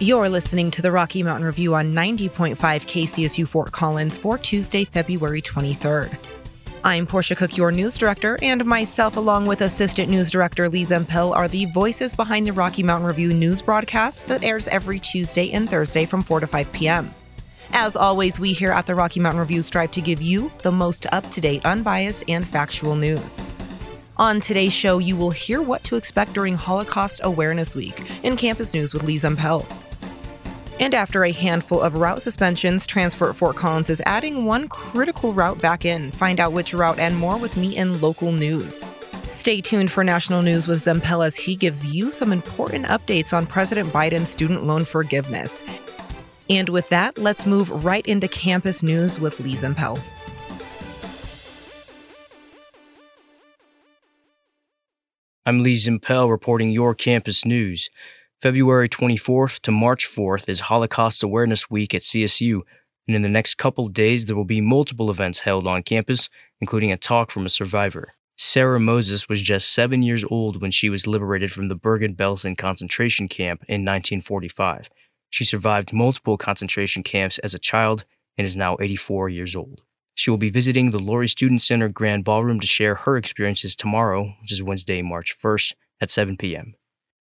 You're listening to the Rocky Mountain Review on 90.5 KCSU Fort Collins for Tuesday, February 23rd. I'm Portia Cook, your news director, and myself, along with Assistant News Director Lee Zimpel, are the voices behind the Rocky Mountain Review news broadcast that airs every Tuesday and Thursday from 4 to 5 p.m. As always, we here at the Rocky Mountain Review strive to give you the most up-to-date, unbiased, and factual news. On today's show, you will hear what to expect during Holocaust Awareness Week in Campus News with Lee Zimpel. And after a handful of route suspensions, Transfort Fort Collins is adding one critical route back in. Find out which route and more with me in local news. Stay tuned for national news with Zimpel as he gives you some important updates on President Biden's student loan forgiveness. And with that, let's move right into Campus News with Lee Zimpel. I'm Lee Zimpel reporting your campus news. February 24th to March 4th is Holocaust Awareness Week at CSU, and in the next couple days there will be multiple events held on campus, including a talk from a survivor. Sarah Moses was just 7 years old when she was liberated from the Bergen-Belsen concentration camp in 1945. She survived multiple concentration camps as a child and is now 84 years old. She will be visiting the Laurie Student Center Grand Ballroom to share her experiences tomorrow, which is Wednesday, March 1st, at 7 p.m.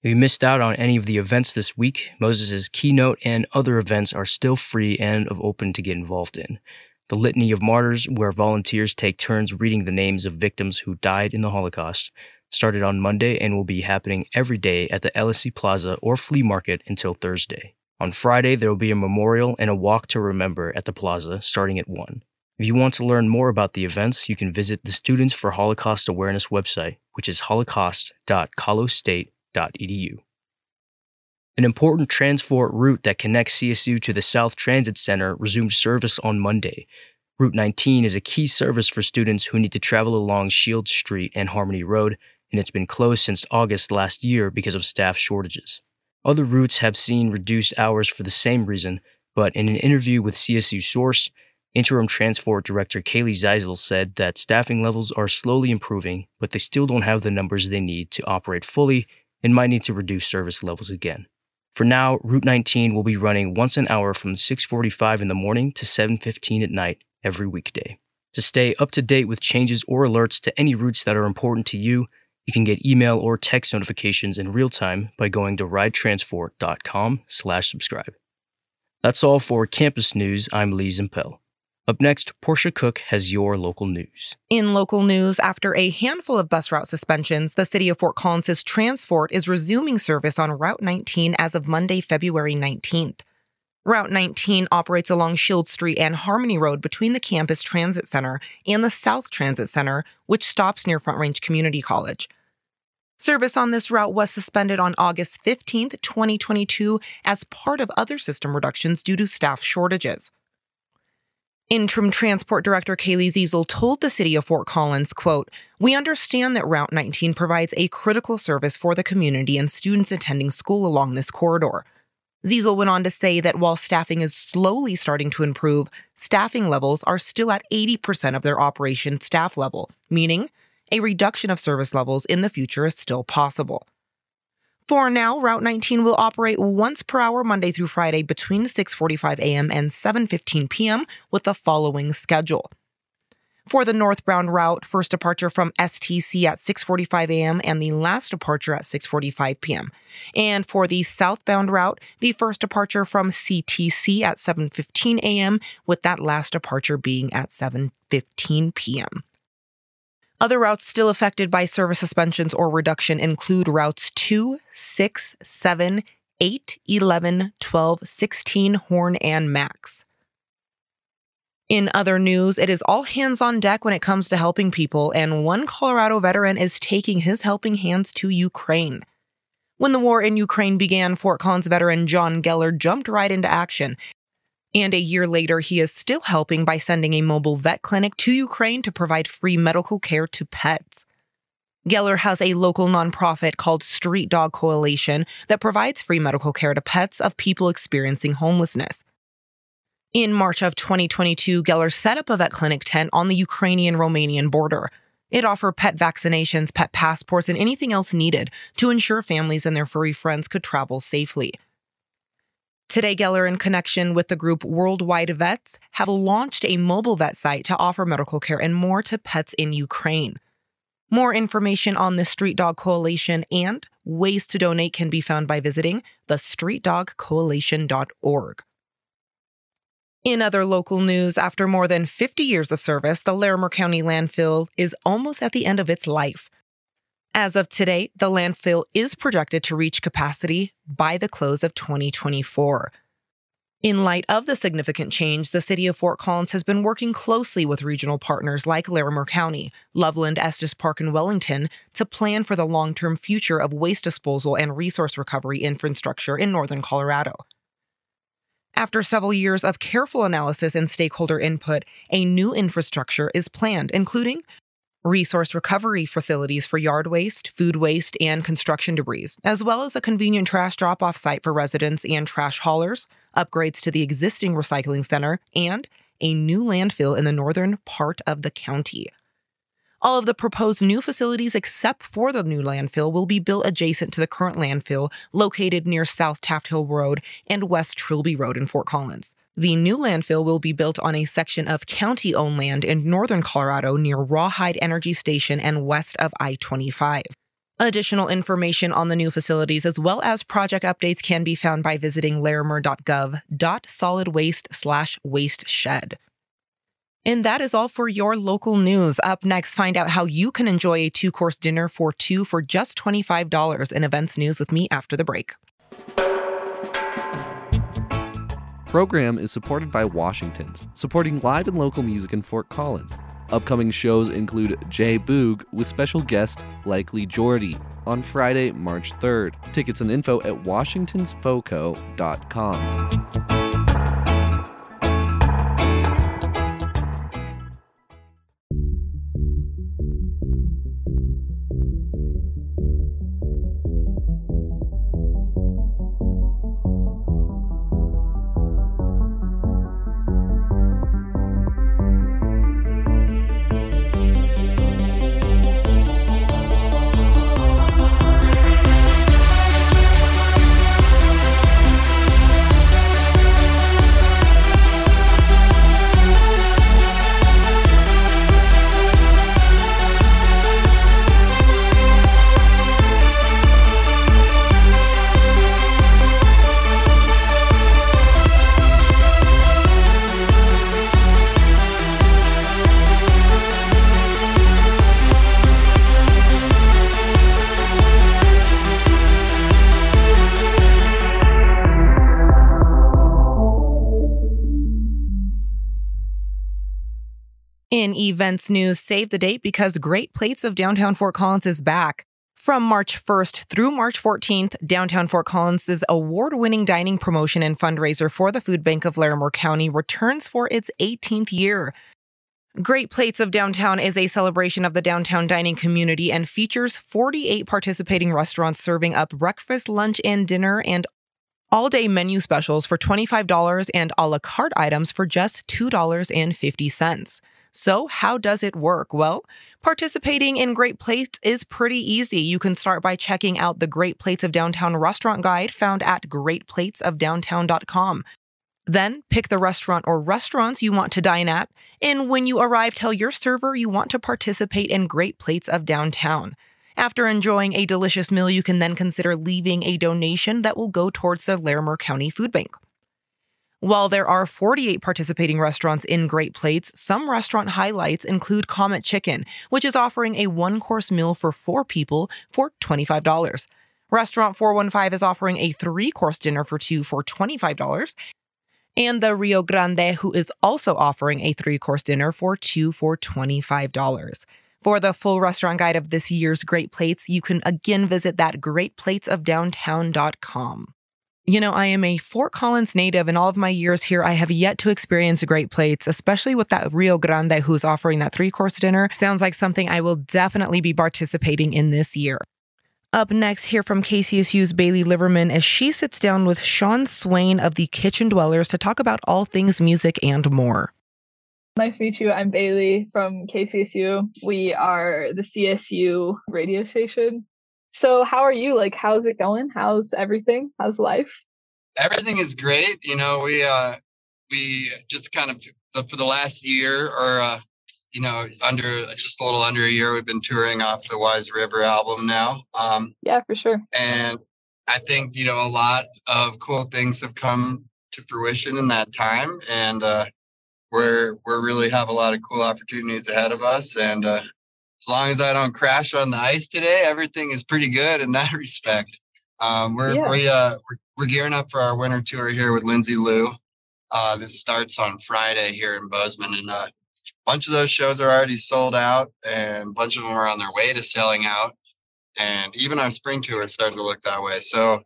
If you missed out on any of the events this week, Moses' keynote and other events are still free and open to get involved in. The Litany of Martyrs, where volunteers take turns reading the names of victims who died in the Holocaust, started on Monday and will be happening every day at the LSC Plaza or flea market until Thursday. On Friday, there will be a memorial and a walk to remember at the plaza starting at 1. If you want to learn more about the events, you can visit the Students for Holocaust Awareness website, which is holocaust.colostate.com. An important Transfort route that connects CSU to the South Transit Center resumed service on Monday. Route 19 is a key service for students who need to travel along Shield Street and Harmony Road, and it's been closed since August last year because of staff shortages. Other routes have seen reduced hours for the same reason, but in an interview with CSU Source, Interim Transfort Director Kaylee Zeisel said that staffing levels are slowly improving, but they still don't have the numbers they need to operate fully and might need to reduce service levels again. For now, Route 19 will be running once an hour from 6:45 in the morning to 7:15 at night every weekday. To stay up to date with changes or alerts to any routes that are important to you, you can get email or text notifications in real time by going to ridetransport.com/subscribe. That's all for Campus News. I'm Lee Zimpel. Up next, Portia Cook has your local news. In local news, after a handful of bus route suspensions, the City of Fort Collins' Transfort is resuming service on Route 19 as of Monday, February 19th. Route 19 operates along Shield Street and Harmony Road between the Campus Transit Center and the South Transit Center, which stops near Front Range Community College. Service on this route was suspended on August 15, 2022, as part of other system reductions due to staff shortages. Interim Transport Director Kaylee Zeisel told the City of Fort Collins, quote, "We understand that Route 19 provides a critical service for the community and students attending school along this corridor." Zeisel went on to say that while staffing is slowly starting to improve, staffing levels are still at 80% of their operation staff level, meaning a reduction of service levels in the future is still possible. For now, Route 19 will operate once per hour Monday through Friday between 6:45 a.m. and 7:15 p.m. with the following schedule. For the northbound route, first departure from STC at 6:45 a.m. and the last departure at 6:45 p.m. And for the southbound route, the first departure from CTC at 7:15 a.m. with that last departure being at 7:15 p.m. Other routes still affected by service suspensions or reduction include routes 2, 6, 7, 8, 11, 12, 16, Horn, and Max. In other news, it is all hands on deck when it comes to helping people, and one Colorado veteran is taking his helping hands to Ukraine. When the war in Ukraine began, Fort Collins veteran John Geller jumped right into action. And a year later, he is still helping by sending a mobile vet clinic to Ukraine to provide free medical care to pets. Geller has a local nonprofit called Street Dog Coalition that provides free medical care to pets of people experiencing homelessness. In March of 2022, Geller set up a vet clinic tent on the Ukrainian-Romanian border. It offered pet vaccinations, pet passports, and anything else needed to ensure families and their furry friends could travel safely. Today, Geller, in connection with the group Worldwide Vets, have launched a mobile vet site to offer medical care and more to pets in Ukraine. More information on the Street Dog Coalition and ways to donate can be found by visiting thestreetdogcoalition.org. In other local news, after more than 50 years of service, the Larimer County landfill is almost at the end of its life. As of today, the landfill is projected to reach capacity by the close of 2024. In light of the significant change, the city of Fort Collins has been working closely with regional partners like Larimer County, Loveland, Estes Park, and Wellington to plan for the long-term future of waste disposal and resource recovery infrastructure in northern Colorado. After several years of careful analysis and stakeholder input, a new infrastructure is planned, including resource recovery facilities for yard waste, food waste, and construction debris, as well as a convenient trash drop-off site for residents and trash haulers, upgrades to the existing recycling center, and a new landfill in the northern part of the county. All of the proposed new facilities except for the new landfill will be built adjacent to the current landfill located near South Taft Hill Road and West Trilby Road in Fort Collins. The new landfill will be built on a section of county-owned land in northern Colorado near Rawhide Energy Station and west of I-25. Additional information on the new facilities as well as project updates can be found by visiting larimer.gov/solidwaste/wasteshed. And that is all for your local news. Up next, find out how you can enjoy a two-course dinner for two for just $25 in events news with me after the break. Program is supported by Washington's, supporting live and local music in Fort Collins. Upcoming shows include Jay Boog with special guest Likely Geordie on Friday, March 3rd. Tickets and info at washingtonsfoco.com. In events news, save the date because Great Plates of Downtown Fort Collins is back. From March 1st through March 14th, Downtown Fort Collins' award-winning dining promotion and fundraiser for the Food Bank of Larimer County returns for its 18th year. Great Plates of Downtown is a celebration of the downtown dining community and features 48 participating restaurants serving up breakfast, lunch, and dinner, and all-day menu specials for $25 and a la carte items for just $2.50. So how does it work? Well, participating in Great Plates is pretty easy. You can start by checking out the Great Plates of Downtown restaurant guide found at greatplatesofdowntown.com. Then pick the restaurant or restaurants you want to dine at, and when you arrive, tell your server you want to participate in Great Plates of Downtown. After enjoying a delicious meal, you can then consider leaving a donation that will go towards the Larimer County Food Bank. While there are 48 participating restaurants in Great Plates, some restaurant highlights include Comet Chicken, which is offering a one-course meal for four people for $25. Restaurant 415 is offering a three-course dinner for two for $25. And the Rio Grande, who is also offering a three-course dinner for two for $25. For the full restaurant guide of this year's Great Plates, you can again visit that greatplatesofdowntown.com. You know, I am a Fort Collins native, and all of my years here, I have yet to experience Great Plates, especially with that Rio Grande who's offering that three-course dinner. Sounds like something I will definitely be participating in this year. Up next, hear from KCSU's Bailey Liverman as she sits down with Sean Swain of the Kitchen Dwellers to talk about all things music and more. Nice to meet you. I'm Bailey from KCSU. We are the CSU radio station. So how are you? How's it going? How's everything? How's life? Everything is great. You know, we just kind of, for the last year or, you know, under just a little under a year, we've been touring off the Wise River album now. Yeah, for sure. And I think, you know, a lot of cool things have come to fruition in that time. And we're really have a lot of cool opportunities ahead of us. And as long as I don't crash on the ice today, everything is pretty good in that respect. We're gearing up for our winter tour here with Lindsay Liu. This starts on Friday here in Bozeman, and a bunch of those shows are already sold out, and a bunch of them are on their way to selling out. And even our spring tour is starting to look that way. So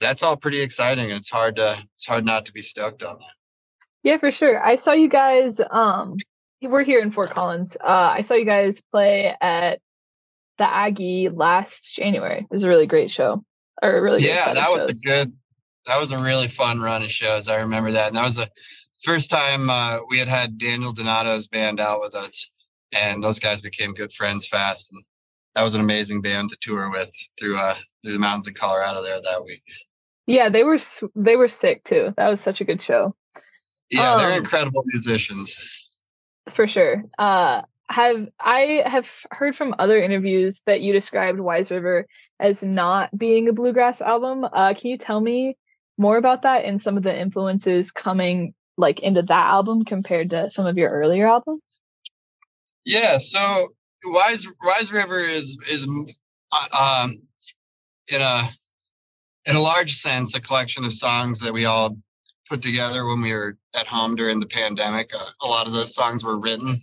that's all pretty exciting, and it's hard not to be stoked on that. Yeah, for sure. I saw you guys. We're here in Fort Collins. I saw you guys play at the Aggie last January. It was a really great show. That was a really fun run of shows. I remember that. And that was the first time we had Daniel Donato's band out with us, and those guys became good friends fast. And that was an amazing band to tour with through the mountains in Colorado there that week. Yeah, they were sick too. That was such a good show. Yeah, they're incredible musicians. For sure. I have heard from other interviews that you described Wise River as not being a bluegrass album. Can you tell me more about that and some of the influences coming like into that album compared to some of your earlier albums? Yeah, so Wise River is in a large sense a collection of songs that we all put together when we were at home during the pandemic. A lot of those songs were written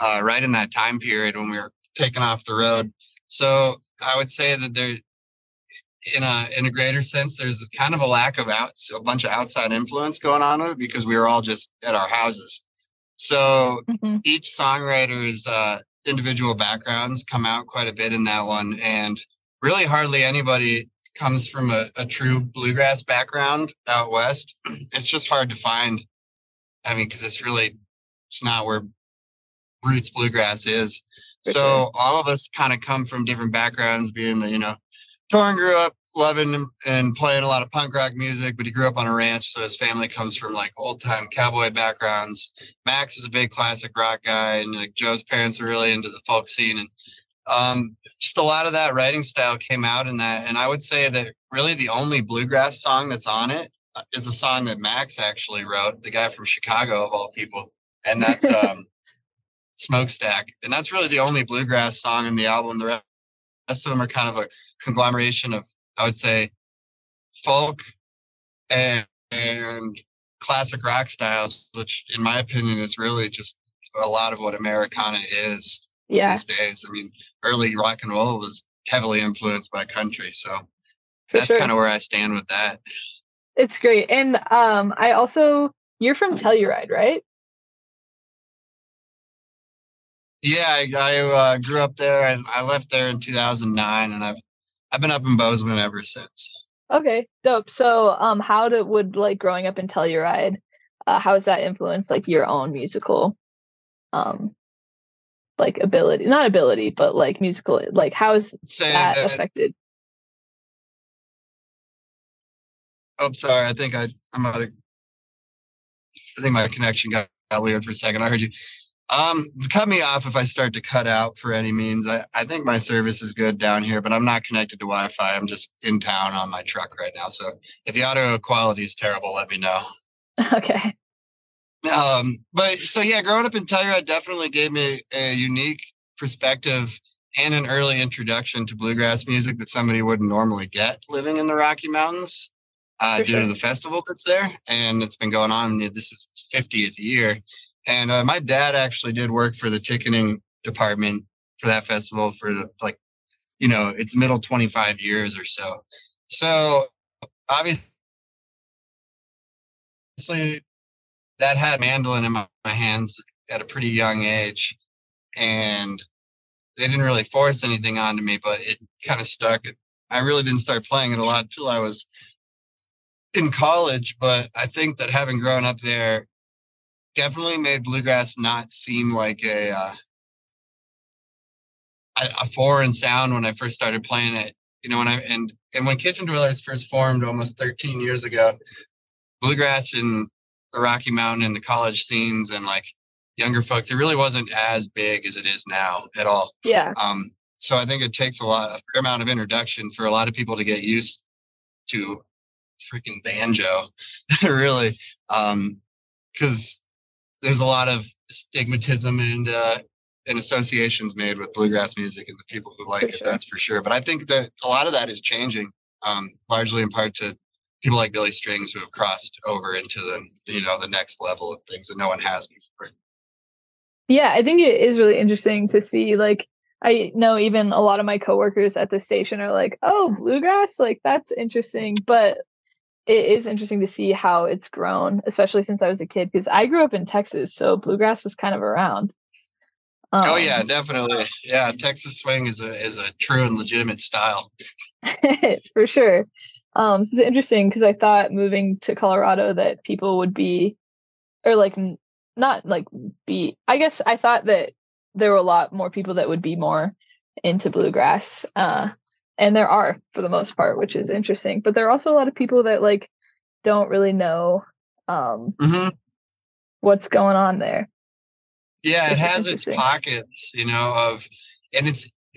right in that time period when we were taking off the road. So I would say that there, in a greater sense, there's kind of a lack of a bunch of outside influence going on with it because we were all just at our houses. So each songwriter's individual backgrounds come out quite a bit in that one. And really hardly anybody comes from a true bluegrass background out west. It's just hard to find. I mean, because it's not where roots bluegrass is. So all of us kind of come from different backgrounds, being that, you know, Torrin grew up loving and playing a lot of punk rock music, but he grew up on a ranch, so his family comes from like old time cowboy backgrounds. Max is a big classic rock guy, and like Joe's parents are really into the folk scene, and just a lot of that writing style came out in that. And I would say that really the only bluegrass song that's on it is a song that Max actually wrote, the guy from Chicago of all people, and that's Smokestack. And that's really the only bluegrass song in the album. The rest of them are kind of a conglomeration of, I would say, folk and classic rock styles, which in my opinion is really just a lot of what Americana is these days. I mean, early rock and roll was heavily influenced by country, so that's kind of where I stand with that. It's great. And you're from Telluride, right? Yeah, I grew up there, and I left there in 2009, and I've been up in Bozeman ever since. Okay, dope. So, how would growing up in Telluride, how has that influenced like your own musical, musical, like how is that affected? Oh, sorry. I think I think my connection got weird for a second. I heard you. Cut me off if I start to cut out for any means. I think my service is good down here, but I'm not connected to Wi-Fi. I'm just in town on my truck right now. So if the audio quality is terrible, let me know. Okay. Growing up in Telluride definitely gave me a unique perspective and an early introduction to bluegrass music that somebody wouldn't normally get living in the Rocky Mountains due to the festival that's there. And it's been going on. This is its 50th year. And my dad actually did work for the ticketing department for that festival for its middle 25 years or so. So obviously that had mandolin in my hands at a pretty young age, and they didn't really force anything onto me, but it kind of stuck. I really didn't start playing it a lot until I was in college, but I think that having grown up there definitely made bluegrass not seem like a foreign sound when I first started playing it. You know, and And when Kitchen Dwellers first formed almost 13 years ago, bluegrass in the Rocky Mountain and the college scenes and like younger folks, it really wasn't as big as it is now at all. Yeah. So I think it takes a fair amount of introduction for a lot of people to get used to freaking banjo, really. Because there's a lot of stigmatism and associations made with bluegrass music and the people who like it, that's for sure. But I think that a lot of that is changing, largely in part to people like Billy Strings who have crossed over into the next level of things that no one has before. Yeah, I think it is really interesting to see, like, I know even a lot of my coworkers at the station are like, oh, bluegrass, like that's interesting. But it is interesting to see how it's grown, especially since I was a kid, because I grew up in Texas, so bluegrass was kind of around. Oh yeah, definitely. Yeah, Texas swing is a true and legitimate style. For sure. This is interesting because I thought moving to Colorado that people would be, or like not like be. I guess I thought that there were a lot more people that would be more into bluegrass, and there are for the most part, which is interesting. But there are also a lot of people that like don't really know what's going on there. Yeah, it has its pockets,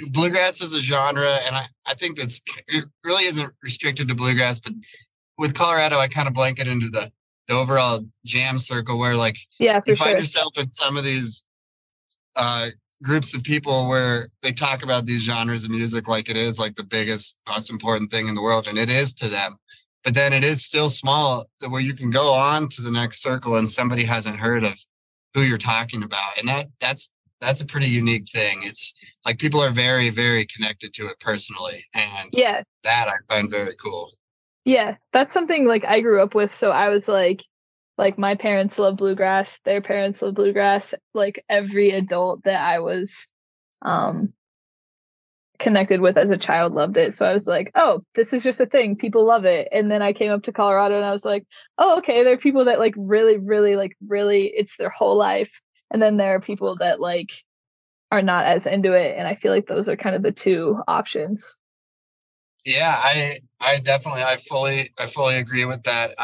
bluegrass is a genre. And I think it really isn't restricted to bluegrass. But with Colorado, I kind of blanket into the overall jam circle where like, you find yourself in some of these groups of people where they talk about these genres of music like it is like the biggest, most important thing in the world. And it is to them. But then it is still small where you can go on to the next circle and somebody hasn't heard of who you're talking about. And that's a pretty unique thing. It's like people are very, very connected to it personally. And that I find very cool. Yeah. That's something like I grew up with. So I was like my parents love bluegrass, their parents love bluegrass, like every adult that I was connected with as a child loved it. So I was like, oh, this is just a thing. People love it. And then I came up to Colorado and I was like, oh, okay. There are people that like really, really, like really it's their whole life. And then there are people that like are not as into it. And I feel like those are kind of the two options. Yeah, I fully agree with that.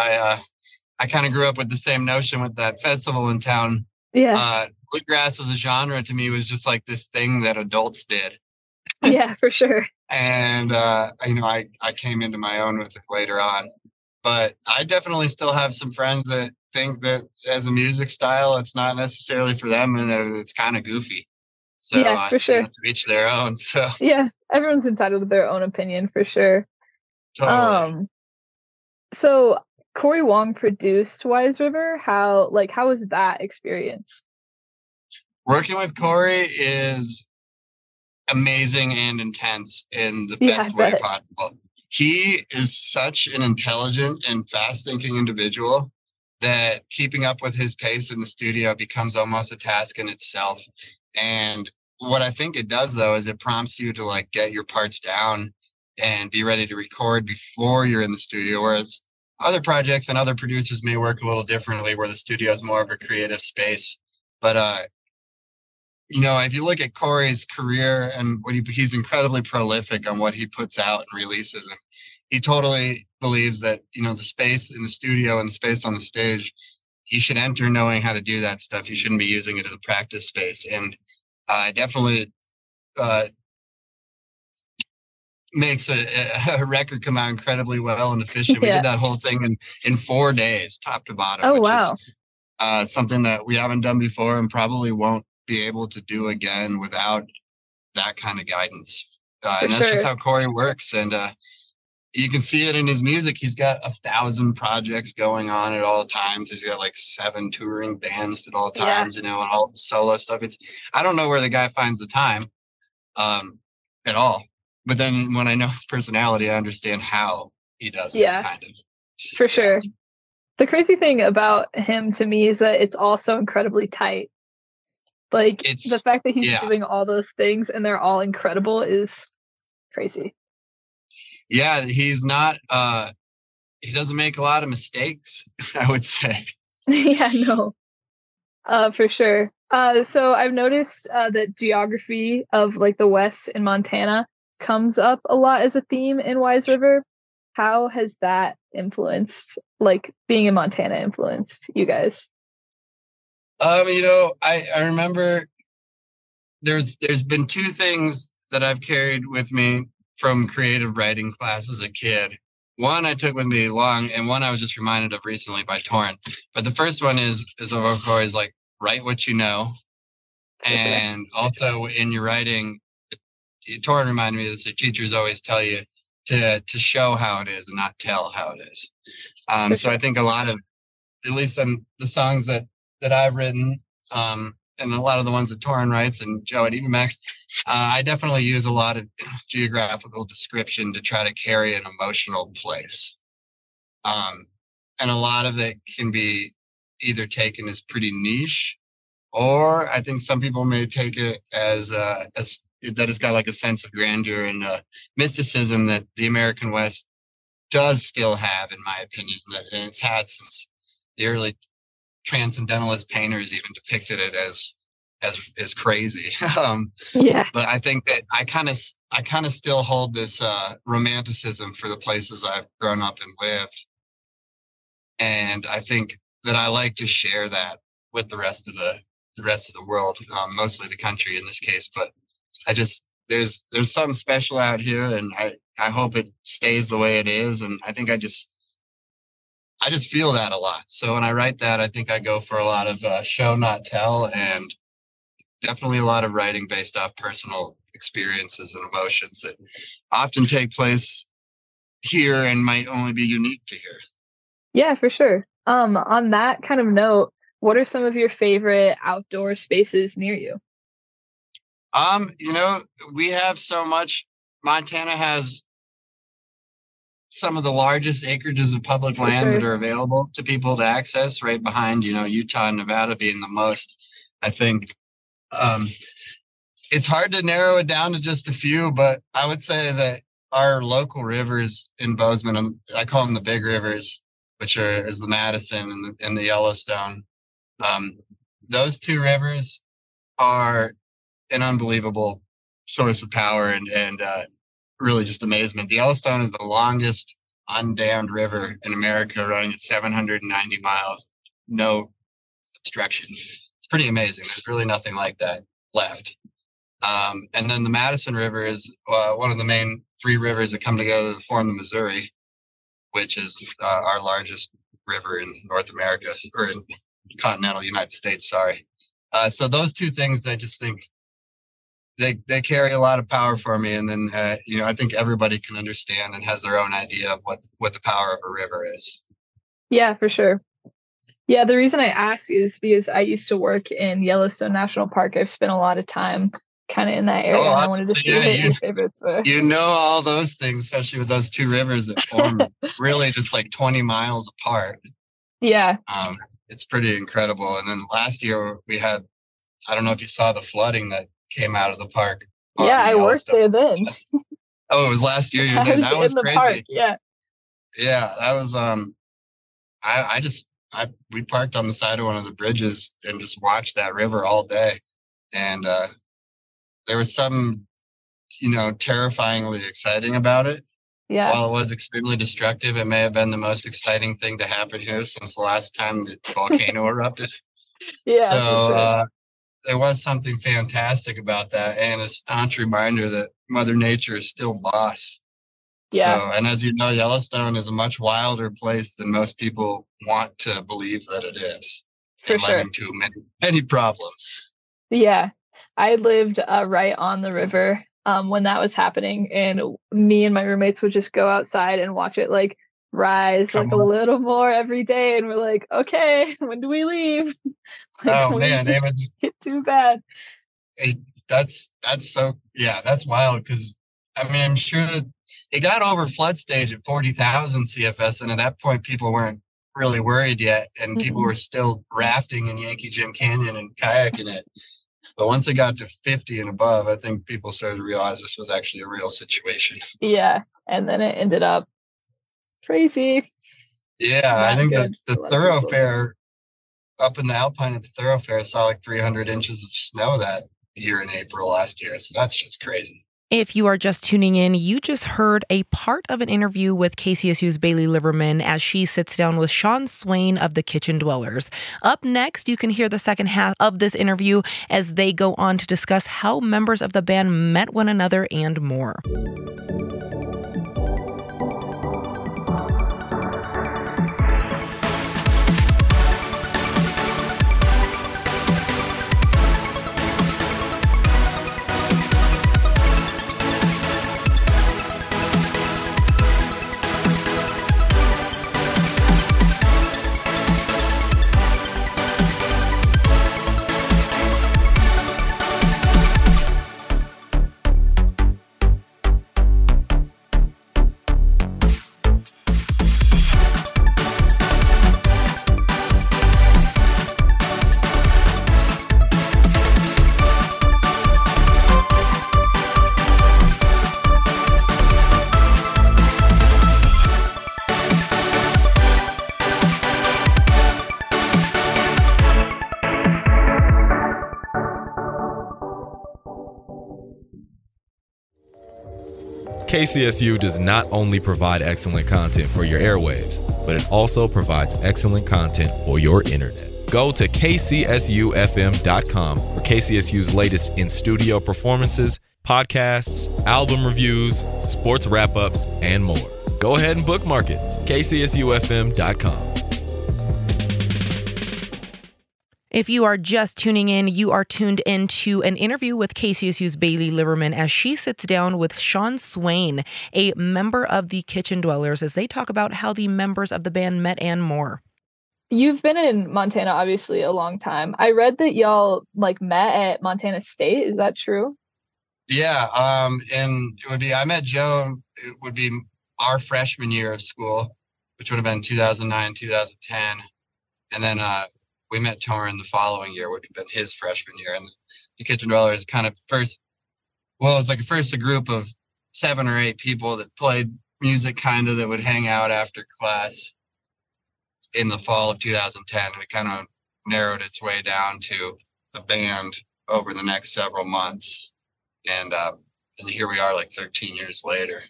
I kind of grew up with the same notion with that festival in town. Yeah. Bluegrass as a genre to me was just like this thing that adults did. Yeah, for sure. And, I came into my own with it later on. But I definitely still have some friends that think that as a music style, it's not necessarily for them and that it's kind of goofy. So yeah, for sure. To each their own. So yeah, everyone's entitled to their own opinion for sure. Totally. So Corey Wong produced Wise River. How was that experience? Working with Corey is amazing and intense in the best way possible. He is such an intelligent and fast-thinking individual that keeping up with his pace in the studio becomes almost a task in itself. And what I think it does, though, is it prompts you to like get your parts down and be ready to record before you're in the studio, whereas other projects and other producers may work a little differently where the studio is more of a creative space. But if you look at Corey's career and what he's incredibly prolific on what he puts out and releases. And he totally believes that, the space in the studio and the space on the stage, you should enter knowing how to do that stuff. You shouldn't be using it as a practice space. And definitely makes a record come out incredibly well and efficient. We did that whole thing in 4 days, top to bottom. Oh, wow. Is, something that we haven't done before and probably won't be able to do again without that kind of guidance. That's just how Corey works. And you can see it in his music. He's got 1,000 projects going on at all times. He's got like 7 touring bands at all times, and all the solo stuff. I don't know where the guy finds the time at all. But then when I know his personality, I understand how he does it kind of. For sure. The crazy thing about him to me is that it's also incredibly tight. Like it's, the fact that he's doing all those things and they're all incredible is crazy. Yeah, he's not. He doesn't make a lot of mistakes, I would say. Yeah, no, for sure. So I've noticed that geography of like the West in Montana comes up a lot as a theme in Wise River. How has that influenced, like being in Montana, influenced you guys? I remember there's been two things that I've carried with me from creative writing class as a kid. One I took with me along, and one I was just reminded of recently by Torrin. But the first one is always like, write what you know. And also in your writing, Torrin reminded me of this, the teachers always tell you to show how it is and not tell how it is. So I think a lot of, at least the songs that I've written, and a lot of the ones that Torrin writes and Joe and even Max, I definitely use a lot of geographical description to try to carry an emotional place. And a lot of it can be either taken as pretty niche, or I think some people may take it as that it's got like a sense of grandeur and mysticism that the American West does still have, in my opinion, and it's had since the early transcendentalist painters even depicted it as crazy. But I think that I kind of still hold this romanticism for the places I've grown up and lived, and I think that I like to share that with the rest of the world, mostly the country in this case. But I just there's something special out here, and I hope it stays the way it is. And I think I just feel that a lot. So when I write that, I think I go for a lot of show, not tell, and definitely a lot of writing based off personal experiences and emotions that often take place here and might only be unique to here. Yeah, for sure. On that kind of note, what are some of your favorite outdoor spaces near you? We have so much. Montana has some of the largest acreages of public land that are available to people to access, right behind, Utah and Nevada being the most, I think. It's hard to narrow it down to just a few, but I would say that our local rivers in Bozeman, I call them the big rivers, which is the Madison and the Yellowstone. Those two rivers are an unbelievable source of power and really just amazement. The Yellowstone is the longest undammed river in America, running at 790 miles, no obstruction. It's pretty amazing. There's really nothing like that left. And then the Madison River is one of the main three rivers that come together to form the Missouri, which is our largest river in North America, or in continental United States, sorry. So those two things, I just think, They carry a lot of power for me, and then I think everybody can understand and has their own idea of what the power of a river is. Yeah, for sure. Yeah, the reason I ask is because I used to work in Yellowstone National Park. I've spent a lot of time kind of in that area. Oh, awesome. I wanted to see what your favorites were. You know all those things, especially with those two rivers that form really just like 20 miles apart. Yeah, it's pretty incredible. And then last year we had, I don't know if you saw the flooding that came out of the park. Yeah, I worked there then. Oh, it was last year. You were there. That was crazy. Park, yeah, that was. We parked on the side of one of the bridges and just watched that river all day, and there was something, terrifyingly exciting about it. Yeah. While it was extremely destructive, it may have been the most exciting thing to happen here since the last time the volcano erupted. Yeah. So. For sure. There was something fantastic about that, and a staunch reminder that Mother Nature is still boss. Yeah. So, and as you know, Yellowstone is a much wilder place than most people want to believe that it is. For sure. Leading to many problems. Yeah. I lived right on the river when that was happening, and me and my roommates would just go outside and watch it like rise a little more every day, and we're like, okay, when do we leave? It was too bad. That's wild, because I'm sure it got over flood stage at 40,000 CFS, and at that point people weren't really worried yet, and people were still rafting in Yankee Jim Canyon and kayaking it. But once it got to 50 and above, I think people started to realize this was actually a real situation. Yeah, and then it ended up crazy. Yeah, I think the thoroughfare up in the Alpine at the thoroughfare saw like 300 inches of snow that year in April last year. So that's just crazy. If you are just tuning in, you just heard a part of an interview with KCSU's Bailey Liverman as she sits down with Sean Swain of the Kitchen Dwellers. Up next, you can hear the second half of this interview as they go on to discuss how members of the band met one another and more. KCSU does not only provide excellent content for your airwaves, but it also provides excellent content for your internet. Go to kcsufm.com for KCSU's latest in-studio performances, podcasts, album reviews, sports wrap-ups, and more. Go ahead and bookmark it, kcsufm.com. If you are just tuning in, you are tuned into an interview with KCSU's Bailey Liverman as she sits down with Sean Swain, a member of the Kitchen Dwellers, as they talk about how the members of the band met and more. You've been in Montana, obviously, a long time. I read that y'all met at Montana State. Is that true? Yeah. I met Joe, it would be our freshman year of school, which would have been 2009, 2010. And then, we met Torin the following year, which had been his freshman year. And the Kitchen Dwellers was a group of 7 or 8 people that played music that would hang out after class in the fall of 2010. And it kind of narrowed its way down to a band over the next several months. And here we are 13 years later.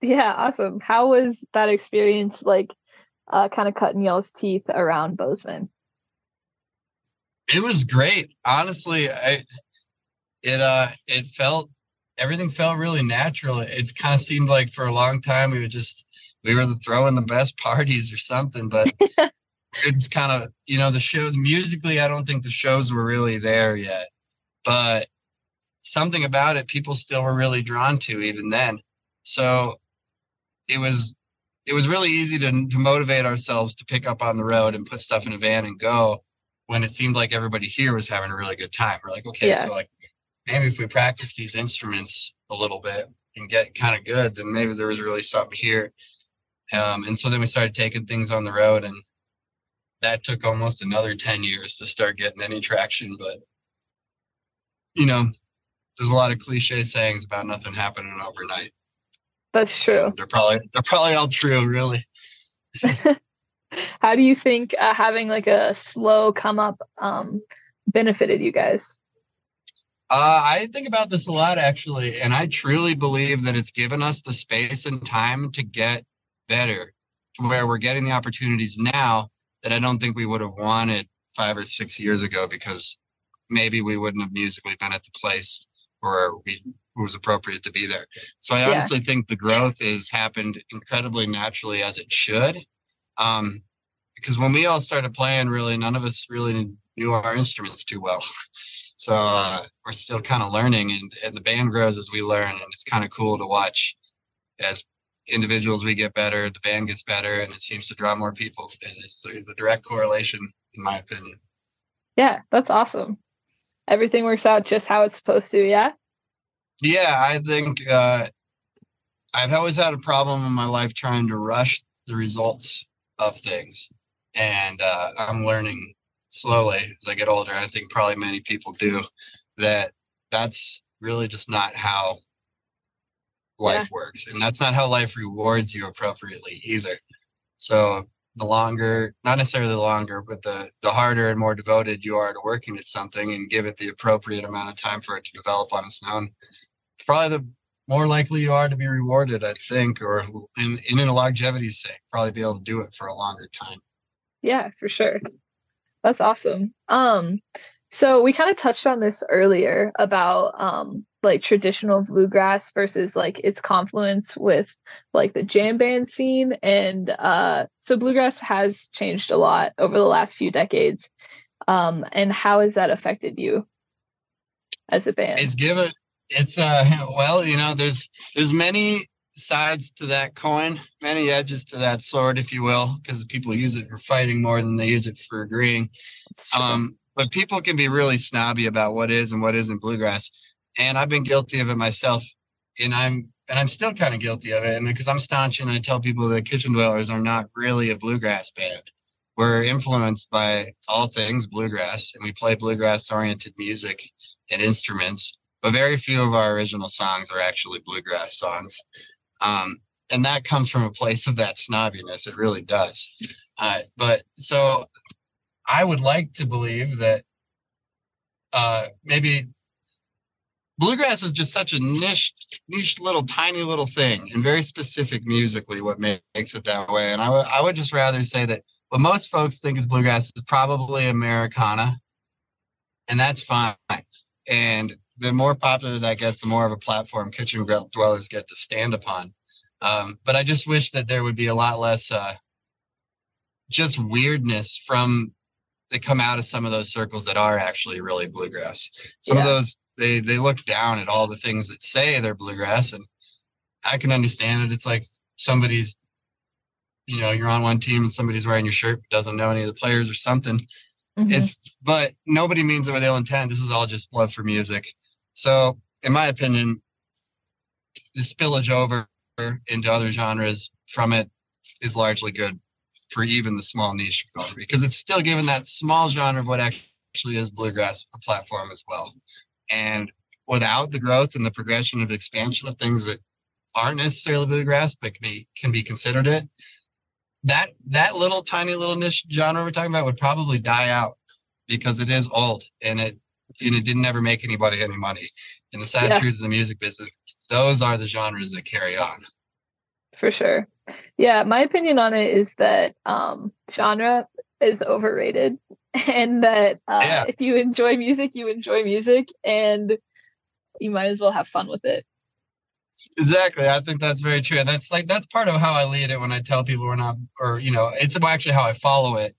Yeah, awesome. How was that experience kind of cutting y'all's teeth around Bozeman? It was great. Honestly, everything felt really natural. It kind of seemed like for a long time, we were throwing the best parties or something, but it's kind of, the show musically, I don't think the shows were really there yet, but something about it, people still were really drawn to even then. So it was really easy to motivate ourselves to pick up on the road and put stuff in a van and go. When it seemed like everybody here was having a really good time. We're maybe if we practice these instruments a little bit and get kind of good, then maybe there was really something here. And so then we started taking things on the road, and that took almost another 10 years to start getting any traction. But, there's a lot of cliche sayings about nothing happening overnight. That's true. And they're probably all true, really. How do you think having a slow come up benefited you guys? I think about this a lot, actually, and I truly believe that it's given us the space and time to get better, to where we're getting the opportunities now that I don't think we would have wanted 5 or 6 years ago, because maybe we wouldn't have musically been at the place where it was appropriate to be there. So I honestly think the growth has happened incredibly naturally, as it should. Because when we all started playing, really, none of us really knew our instruments too well. So we're still kind of learning, and the band grows as we learn. And it's kind of cool to watch as individuals, we get better, the band gets better, and it seems to draw more people. And there's a direct correlation, in my opinion. Yeah, that's awesome. Everything works out just how it's supposed to. Yeah. Yeah, I think I've always had a problem in my life trying to rush the results of things, and I'm learning slowly as I get older. I think probably many people do that. That's really just not how life works, and that's not how life rewards you appropriately either. So the harder and more devoted you are to working at something and give it the appropriate amount of time for it to develop on its own, it's probably the more likely you are to be rewarded, I think, or in a longevity's sake, probably be able to do it for a longer time. Yeah, for sure. That's awesome. So we kind of touched on this earlier about like traditional bluegrass versus like its confluence with like the jam band scene. And so bluegrass has changed a lot over the last few decades. And how has that affected you as a band? Well, you know, there's many sides to that coin, many edges to that sword, if you will, because people use it for fighting more than they use it for agreeing. But people can be really snobby about what is and what isn't bluegrass. And I've been guilty of it myself, and I'm still kind of guilty of it. And because I'm staunch, and I tell people that Kitchen Dwellers are not really a bluegrass band. We're influenced by all things bluegrass, and we play bluegrass-oriented music and instruments. But very few of our original songs are actually bluegrass songs. And that comes from a place of that snobbiness. It really does. But so I would like to believe that maybe bluegrass is just such a niche little tiny little thing, and very specific musically what makes it that way. And I would just rather say that what most folks think is bluegrass is probably Americana, and that's fine. And the more popular that gets, the more of a platform Kitchen Dwellers get to stand upon. But I just wish that there would be a lot less just weirdness that come out of some of those circles that are actually really bluegrass. Some of those, they look down at all the things that say they're bluegrass, and I can understand it. It's like somebody's, you know, you're on one team and somebody's wearing your shirt, doesn't know any of the players or something. Mm-hmm. But nobody means it with ill intent. This is all just love for music. So in my opinion, the spillage over into other genres from it is largely good for even the small niche genre, because it's still giving that small genre of what actually is bluegrass a platform as well. And without the growth and the progression of expansion of things that aren't necessarily bluegrass but can be considered it, that little tiny little niche genre we're talking about would probably die out, because it is old and it didn't ever make anybody any money. And the sad truth of the music business, those are the genres that carry on. For sure. Yeah, my opinion on it is that genre is overrated, and that if you enjoy music, you enjoy music, and you might as well have fun with it. Exactly. I think that's very true. That's part of how I lead it when I tell people it's actually how I follow it.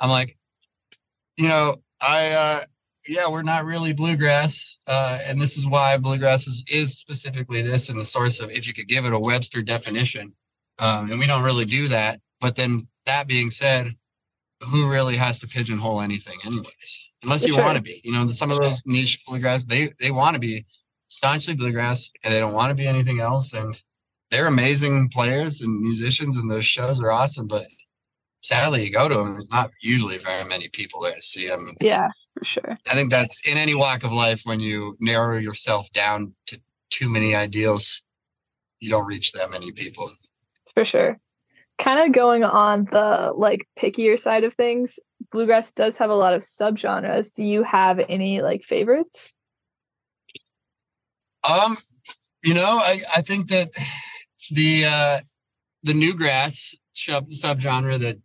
I'm like, we're not really bluegrass. And this is why bluegrass is specifically this, and the source of, if you could give it a Webster definition, and we don't really do that. But then that being said, who really has to pigeonhole anything anyways, unless you want to be, some of those niche bluegrass, they want to be staunchly bluegrass and they don't want to be anything else, and they're amazing players and musicians, and those shows are awesome. But sadly, you go to them, there's not usually very many people there to see them. Yeah, for sure. I think that's in any walk of life. When you narrow yourself down to too many ideals, you don't reach that many people. For sure. Kind of going on the pickier side of things, bluegrass does have a lot of subgenres. Do you have any favorites? I think that the newgrass subgenre that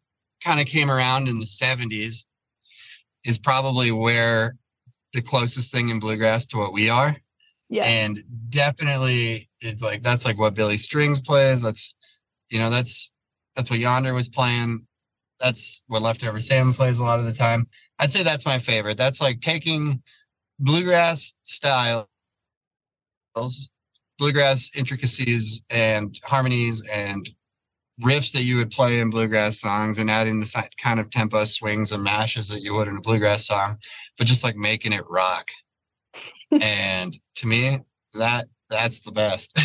kind of came around in the 70s is probably where the closest thing in bluegrass to what we are. Yeah. And definitely it's that's what Billy Strings plays. That's what Yonder was playing. That's what Leftover Salmon plays a lot of the time. I'd say that's my favorite. That's taking bluegrass style, bluegrass intricacies and harmonies and riffs that you would play in bluegrass songs, and adding the kind of tempo swings and mashes that you would in a bluegrass song, but just making it rock. And to me, that's the best.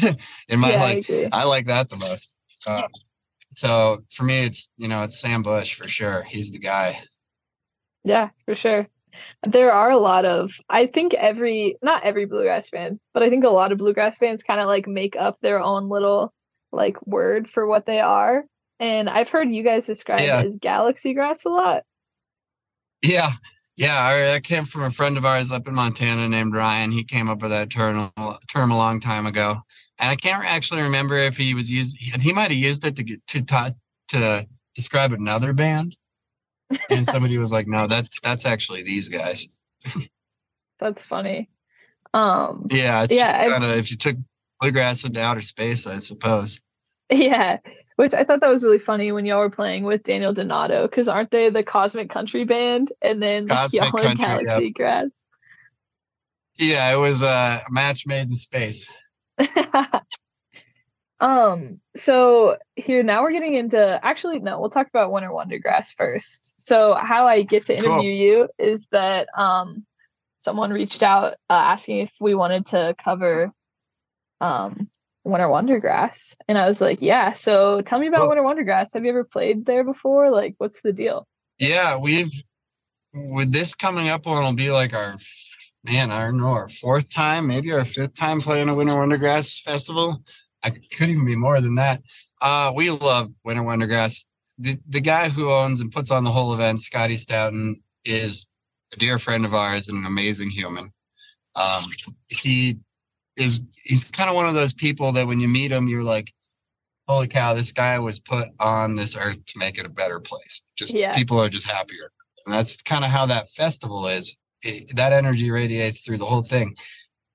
In my life, I like that the most. So for me, it's, it's Sam Bush for sure. He's the guy. Yeah, for sure. There are a lot of, I think not every bluegrass band, but I think a lot of bluegrass bands kind of make up their own little word for what they are. And I've heard you guys describe it as galaxy grass a lot. Yeah. Yeah, I came from a friend of ours up in Montana named Ryan. He came up with that term a long time ago, and I can't actually remember if he was he might have used it to describe another band, and somebody was like, "No, that's actually these guys." That's funny. Just kind of if you took bluegrass into outer space, I suppose. Yeah, which I thought that was really funny when y'all were playing with Daniel Donato, because aren't they the Cosmic Country Band? And then like, y'all in Galaxy Grass. Yeah, it was a match made in space. So here now we're getting into we'll talk about Winter Wondergrass first. So how I get to interview you is that someone reached out asking if we wanted to cover Winter Wondergrass, and I was like, yeah, so tell me about Winter Wondergrass. Have you ever played there before? Like, what's the deal? Yeah, with this coming up on, it'll be like our fourth time, maybe our fifth time playing a Winter Wondergrass festival. I could even be more than that. We love Winter Wondergrass. The guy who owns and puts on the whole event, Scotty Stoughton, is a dear friend of ours and an amazing human. He's kind of one of those people that when you meet him, you're like, holy cow, this guy was put on this earth to make it a better place. People are just happier. And that's kind of how that festival is. That energy radiates through the whole thing.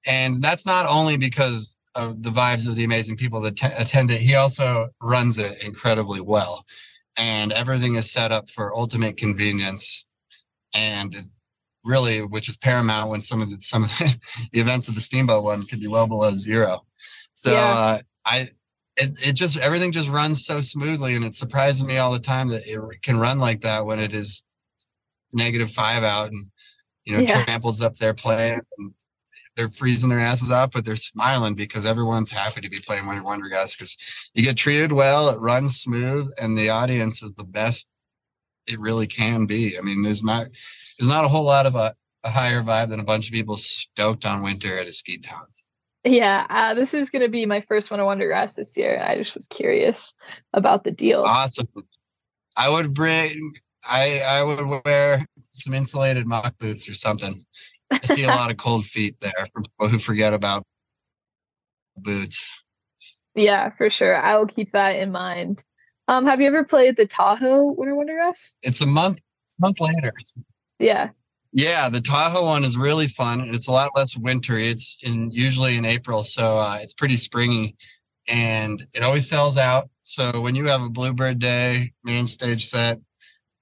And that's not only because of the vibes of the amazing people that attend it. He also runs it incredibly well. And everything is set up for ultimate convenience, and really, which is paramount when some of the the events of the Steamboat one could be well below zero. So everything just runs so smoothly, and it surprises me all the time that it can run like that when it is -5 out, and Trampled's up there playing, and they're freezing their asses off, but they're smiling because everyone's happy to be playing Winter Wondergrass because you get treated well, it runs smooth, and the audience is the best it really can be. I mean, there's not a whole lot of a higher vibe than a bunch of people stoked on winter at a ski town. Yeah, this is going to be my first Winter Wondergrass this year, and I just was curious about the deal. Awesome. I would I would wear some insulated mock boots or something. I see a lot of cold feet there from people who forget about boots. Yeah, for sure. I will keep that in mind. Have you ever played the Tahoe Winter Wondergrass? It's a month later. Yeah, the Tahoe one is really fun, and it's a lot less wintry. It's usually in April, so it's pretty springy, and it always sells out. So when you have a Bluebird Day main stage set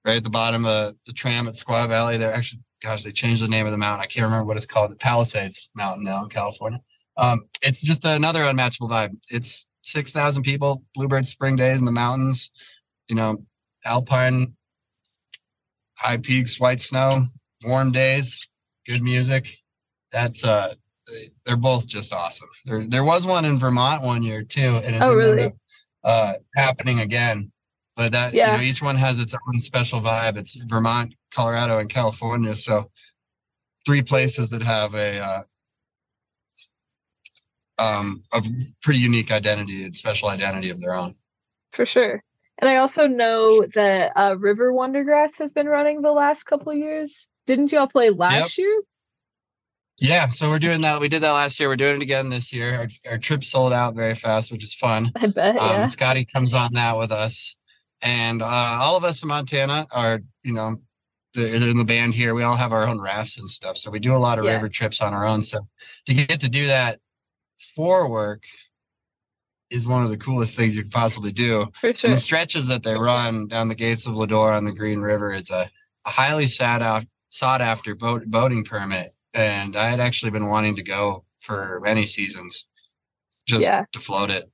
right at the bottom of the tram at Squaw Valley, they changed the name of the mountain. I can't remember what it's called. The Palisades Mountain now in California. It's just another unmatchable vibe. It's 6,000 people, Bluebird Spring Days in the mountains, Alpine, high peaks, white snow, warm days, good music. That's they're both just awesome. There was one in Vermont one year too, and it really ended up, happening again. But that each one has its own special vibe. It's Vermont, Colorado, and California, so three places that have a pretty unique identity and special identity of their own. For sure. And I also know that River Wondergrass has been running the last couple of years. Didn't you all play last year? Yeah, so we're doing that. We did that last year. We're doing it again this year. Our trip sold out very fast, which is fun. I bet, yeah. Scotty comes on that with us. And all of us in Montana are, they're in the band here. We all have our own rafts and stuff. So we do a lot of river trips on our own. So to get to do that for work is one of the coolest things you could possibly do. For sure. And the stretches that they run down the gates of Lodore on the Green River is a highly sought after boating permit. And I had actually been wanting to go for many seasons to float it.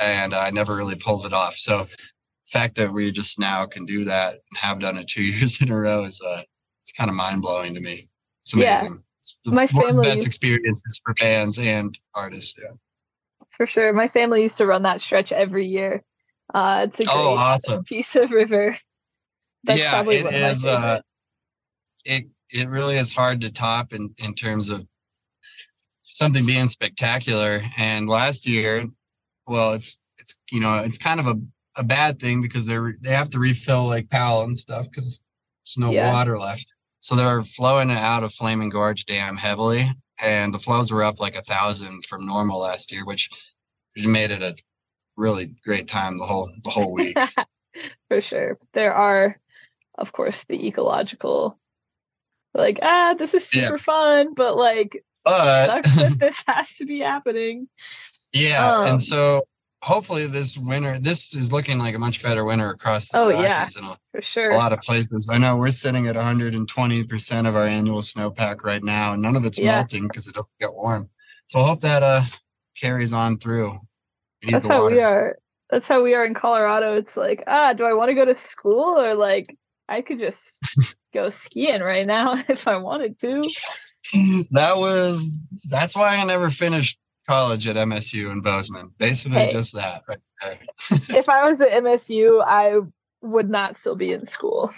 And I never really pulled it off. So the fact that we just now can do that and have done it 2 years in a row is it's kind of mind blowing to me. It's amazing. Yeah. It's one of the best experiences for bands and artists. Yeah. For sure. My family used to run that stretch every year. It's a great piece of river. That's probably it is. It really is hard to top in terms of something being spectacular. And last year, well, it's kind of a bad thing because they have to refill Lake Powell and stuff because there's no water left. So they were flowing out of Flaming Gorge Dam heavily, and the flows were up like 1,000 from normal last year, which made it a really great time the whole week. For sure. There are, of course, the ecological, like, this is super fun, but like, sucks that this has to be happening. Yeah, and so hopefully this winter, this is looking like a much better winter across the Rockies and for sure. A lot of places. I know we're sitting at 120% of our annual snowpack right now, and none of it's melting because it doesn't get warm. So I hope that carries on through. That's how we are. That's how we are in Colorado. It's like, do I want to go to school, or like I could just go skiing right now if I wanted to. That's why I never finished college at MSU in Bozeman. Basically, just that right there. If I was at MSU, I would not still be in school.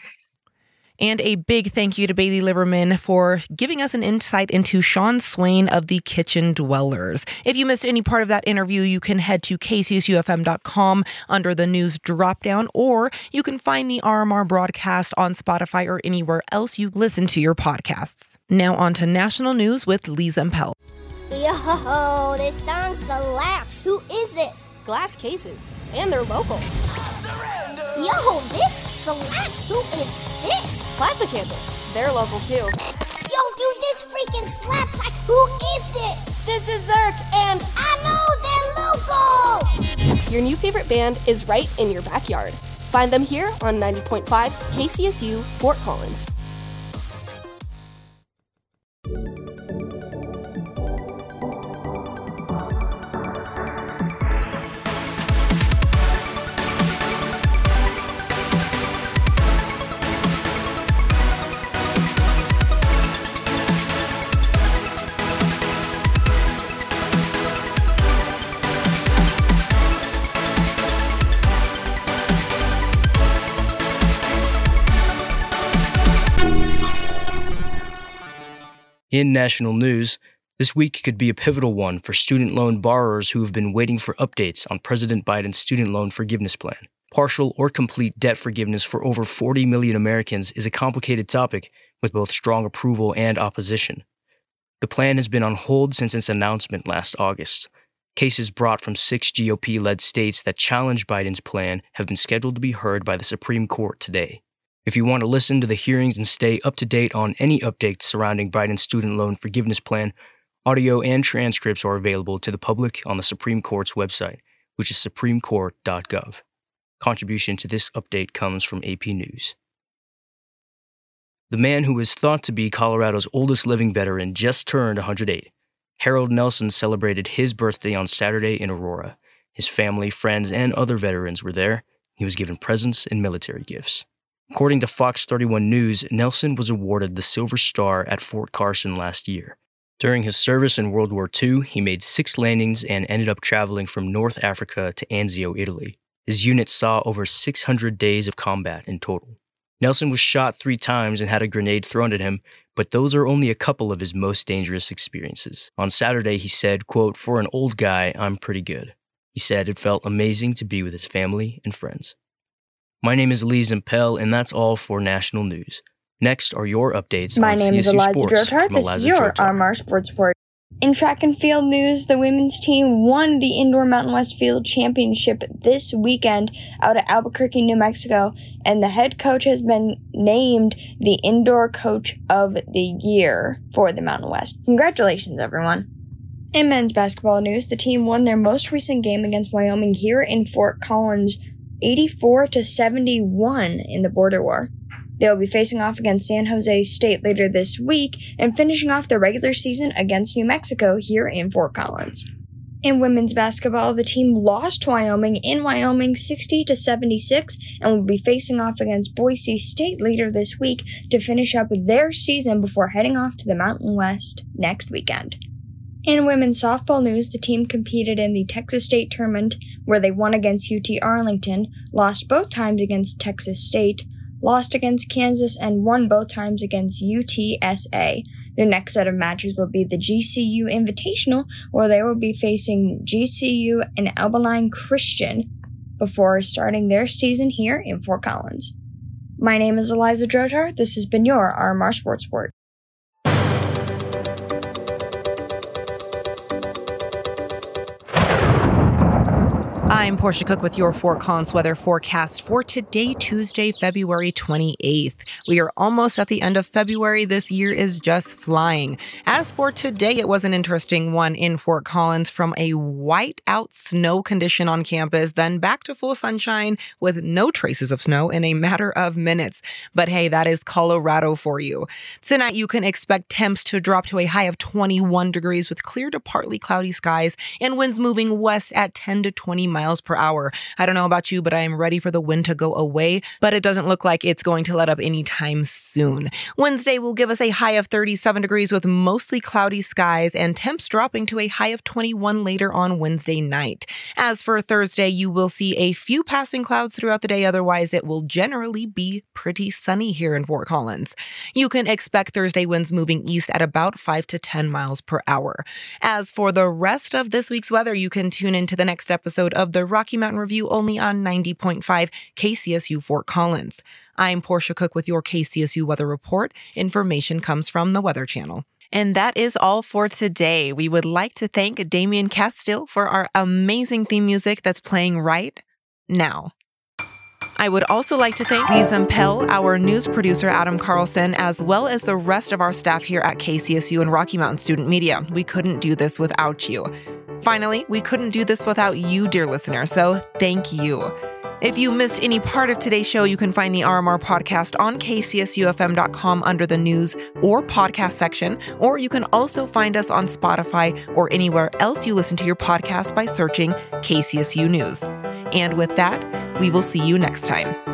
And a big thank you to Bailey Liverman for giving us an insight into Sean Swain of the Kitchen Dwellers. If you missed any part of that interview, you can head to kcsufm.com under the news dropdown, or you can find the RMR broadcast on Spotify or anywhere else you listen to your podcasts. Now on to national news with Lee Zimpel. Yo, this song slaps. Who is this? Glass cases. And they're local. Surrender! Yo, this slaps. Who is this? Plasma Campus. They're local too. Yo, dude, this freaking slaps. Like, who is this? This is Zerk and I know they're local! Your new favorite band is right in your backyard. Find them here on 90.5 KCSU Fort Collins. In national news, this week could be a pivotal one for student loan borrowers who have been waiting for updates on President Biden's student loan forgiveness plan. Partial or complete debt forgiveness for over 40 million Americans is a complicated topic with both strong approval and opposition. The plan has been on hold since its announcement last August. Cases brought from 6 GOP-led states that challenge Biden's plan have been scheduled to be heard by the Supreme Court today. If you want to listen to the hearings and stay up to date on any updates surrounding Biden's student loan forgiveness plan, audio and transcripts are available to the public on the Supreme Court's website, which is supremecourt.gov. Contribution to this update comes from AP News. The man who is thought to be Colorado's oldest living veteran just turned 108. Harold Nelson celebrated his birthday on Saturday in Aurora. His family, friends, and other veterans were there. He was given presents and military gifts. According to Fox 31 News, Nelson was awarded the Silver Star at Fort Carson last year. During his service in World War II, he made 6 landings and ended up traveling from North Africa to Anzio, Italy. His unit saw over 600 days of combat in total. Nelson was shot 3 times and had a grenade thrown at him, but those are only a couple of his most dangerous experiences. On Saturday, he said, quote, "For an old guy, I'm pretty good." He said it felt amazing to be with his family and friends. My name is Lee Zimpel, and that's all for national news. Next are your updates on CSU sports. My name is Eliza Drotard. This is your RMR Sports Report. In track and field news, the women's team won the Indoor Mountain West Field Championship this weekend out at Albuquerque, New Mexico, and the head coach has been named the Indoor Coach of the Year for the Mountain West. Congratulations, everyone. In men's basketball news, the team won their most recent game against Wyoming here in Fort Collins, 84-71 in the border war. They'll be facing off against San Jose State later this week and finishing off their regular season against New Mexico here in Fort Collins. In women's basketball, the team lost to Wyoming in Wyoming 60-76 and will be facing off against Boise State later this week to finish up their season before heading off to the Mountain West next weekend. In women's softball news, the team competed in the Texas State Tournament, where they won against UT Arlington, lost both times against Texas State, lost against Kansas, and won both times against UTSA. Their next set of matches will be the GCU Invitational, where they will be facing GCU and Abilene Christian before starting their season here in Fort Collins. My name is Eliza Drotar. This has been your RMR Sports Report. I'm Portia Cook with your Fort Collins weather forecast for today, Tuesday, February 28th. We are almost at the end of February. This year is just flying. As for today, it was an interesting one in Fort Collins, from a whiteout snow condition on campus, then back to full sunshine with no traces of snow in a matter of minutes. But hey, that is Colorado for you. Tonight, you can expect temps to drop to a high of 21 degrees with clear to partly cloudy skies and winds moving west at 10 to 20 miles per hour. I don't know about you, but I am ready for the wind to go away, but it doesn't look like it's going to let up anytime soon. Wednesday will give us a high of 37 degrees with mostly cloudy skies and temps dropping to a high of 21 later on Wednesday night. As for Thursday, you will see a few passing clouds throughout the day. Otherwise, it will generally be pretty sunny here in Fort Collins. You can expect Thursday winds moving east at about 5 to 10 miles per hour. As for the rest of this week's weather, you can tune into the next episode of the Rocky Mountain Review only on 90.5 KCSU Fort Collins. I'm Portia Cook with your KCSU Weather Report. Information comes from the Weather Channel. And that is all for today. We would like to thank Damian Castile for our amazing theme music that's playing right now. I would also like to thank Lee Zimpel, our news producer, Adam Carlson, as well as the rest of our staff here at KCSU and Rocky Mountain Student Media. We couldn't do this without you. Finally, we couldn't do this without you, dear listener, so thank you. If you missed any part of today's show, you can find the RMR podcast on kcsufm.com under the news or podcast section, or you can also find us on Spotify or anywhere else you listen to your podcast by searching KCSU News. And with that, we will see you next time.